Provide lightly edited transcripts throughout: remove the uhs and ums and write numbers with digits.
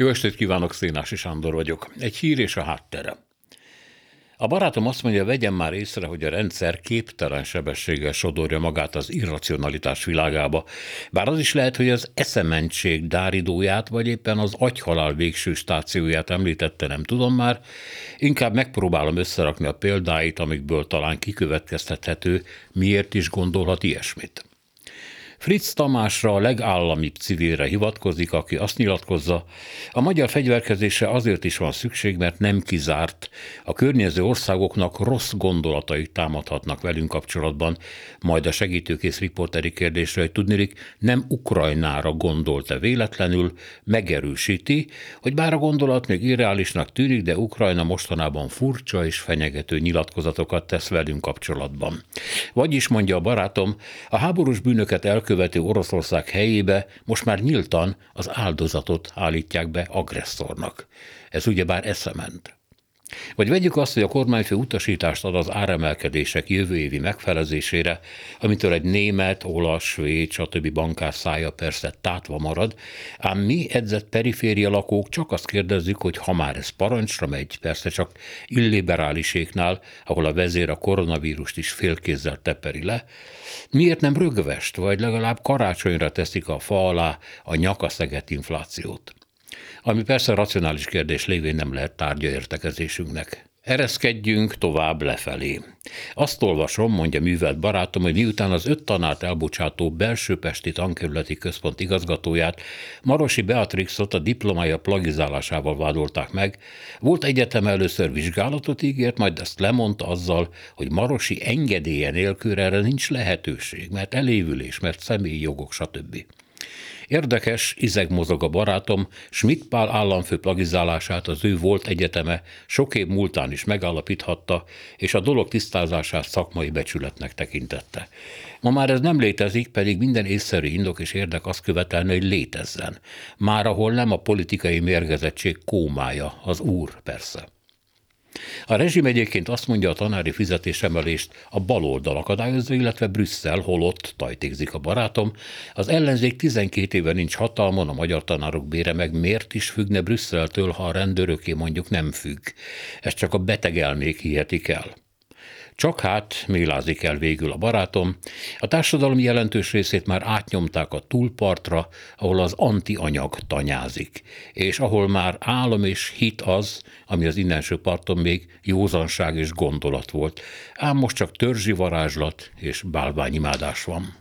Jó estét kívánok, Szénási Sándor vagyok. Egy hír és a háttere. A barátom azt mondja, vegyem már észre, hogy a rendszer képtelen sebességgel sodorja magát az irracionalitás világába. Bár az is lehet, hogy az eszementség dáridóját, vagy éppen az agyhalál végső stációját említette, nem tudom már. Inkább megpróbálom összerakni a példáit, amikből talán kikövetkeztethető, miért is gondolhat ilyesmit. Fritz Tamásra, a legállamibb civilre hivatkozik, aki azt nyilatkozza, a magyar fegyverkezésre azért is van szükség, mert nem kizárt, a környező országoknak rossz gondolatai támadhatnak velünk kapcsolatban, majd a segítőkész riporteri kérdésre, hogy tudnilik, nem Ukrajnára gondolt-e véletlenül, megerősíti, hogy bár a gondolat még irreálisnak tűnik, de Ukrajna mostanában furcsa és fenyegető nyilatkozatokat tesz velünk kapcsolatban. Vagyis, mondja a barátom, a háborús bűnöket elkövető Oroszország helyébe most már nyíltan az áldozatot állítják be agresszornak. Ez ugyebár eszement. Vagy vegyük azt, hogy a kormányfő utasítást ad az áremelkedések jövő évi megfelezésére, amitől egy német, olasz, svéd, stb. Bankár szája persze tátva marad, ám mi edzett periféria lakók csak azt kérdezzük, hogy ha már ez parancsra megy, persze csak illiberáliséknál, ahol a vezér a koronavírust is félkézzel teperi le, miért nem rögvest, vagy legalább karácsonyra teszik a fa alá a nyakaszegett inflációt? Ami persze racionális kérdés lévén nem lehet tárgya értekezésünknek. Ereszkedjünk tovább lefelé. Azt olvasom, mondja művelt barátom, hogy miután az 5 tanárt elbocsátó Belsőpesti Tankörületi Központ igazgatóját, Marosi Beatrixot a diplomája plagizálásával vádolták meg, volt egyetem először vizsgálatot ígért, majd ezt lemondta azzal, hogy Marosi engedélye nélkül erre nincs lehetőség, mert elévülés, mert személyi jogok, stb. Érdekes, izeg mozog a barátom, Schmitt Pál államfő plagizálását az ő volt egyeteme sok év múltán is megállapíthatta, és a dolog tisztázását szakmai becsületnek tekintette. Ma már ez nem létezik, pedig minden észszerű indok és érdek azt követelne, hogy létezzen. Már ahol nem a politikai mérgezettség kómája, az úr persze. A rezsim egyébként azt mondja, a tanári fizetésemelést a baloldal akadályozza, illetve Brüsszel, holott, tajtékzik a barátom, az ellenzék 12 éve nincs hatalmon, a magyar tanárok bére meg miért is függne Brüsszeltől, ha a rendőröké mondjuk nem függ. Ezt csak a beteg elmék hihetik el. Csak hát, mélázik el végül a barátom, a társadalom jelentős részét már átnyomták a túlpartra, ahol az antianyag tanyázik, és ahol már álom és hit az, ami az innenső parton még józanság és gondolat volt, ám most csak törzsi varázslat és bálványimádás van.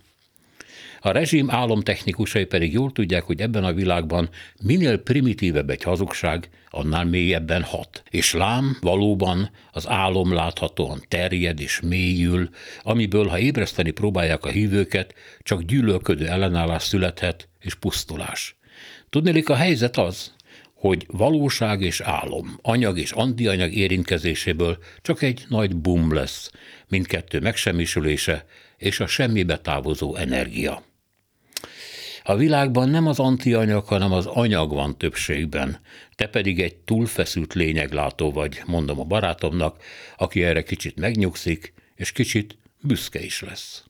A rezsim álomtechnikusai pedig jól tudják, hogy ebben a világban minél primitívebb egy hazugság, annál mélyebben hat. És lám, valóban az álom láthatóan terjed és mélyül, amiből, ha ébreszteni próbálják a hívőket, csak gyűlölködő ellenállás születhet és pusztulás. Tudniillik, a helyzet az, hogy valóság és álom, anyag és antianyag érintkezéséből csak egy nagy bum lesz, mindkettő megsemmisülése és a semmibe távozó energia. A világban nem az antianyag, hanem az anyag van többségben, te pedig egy túlfeszült lényeglátó vagy, mondom a barátomnak, aki erre kicsit megnyugszik, és kicsit büszke is lesz.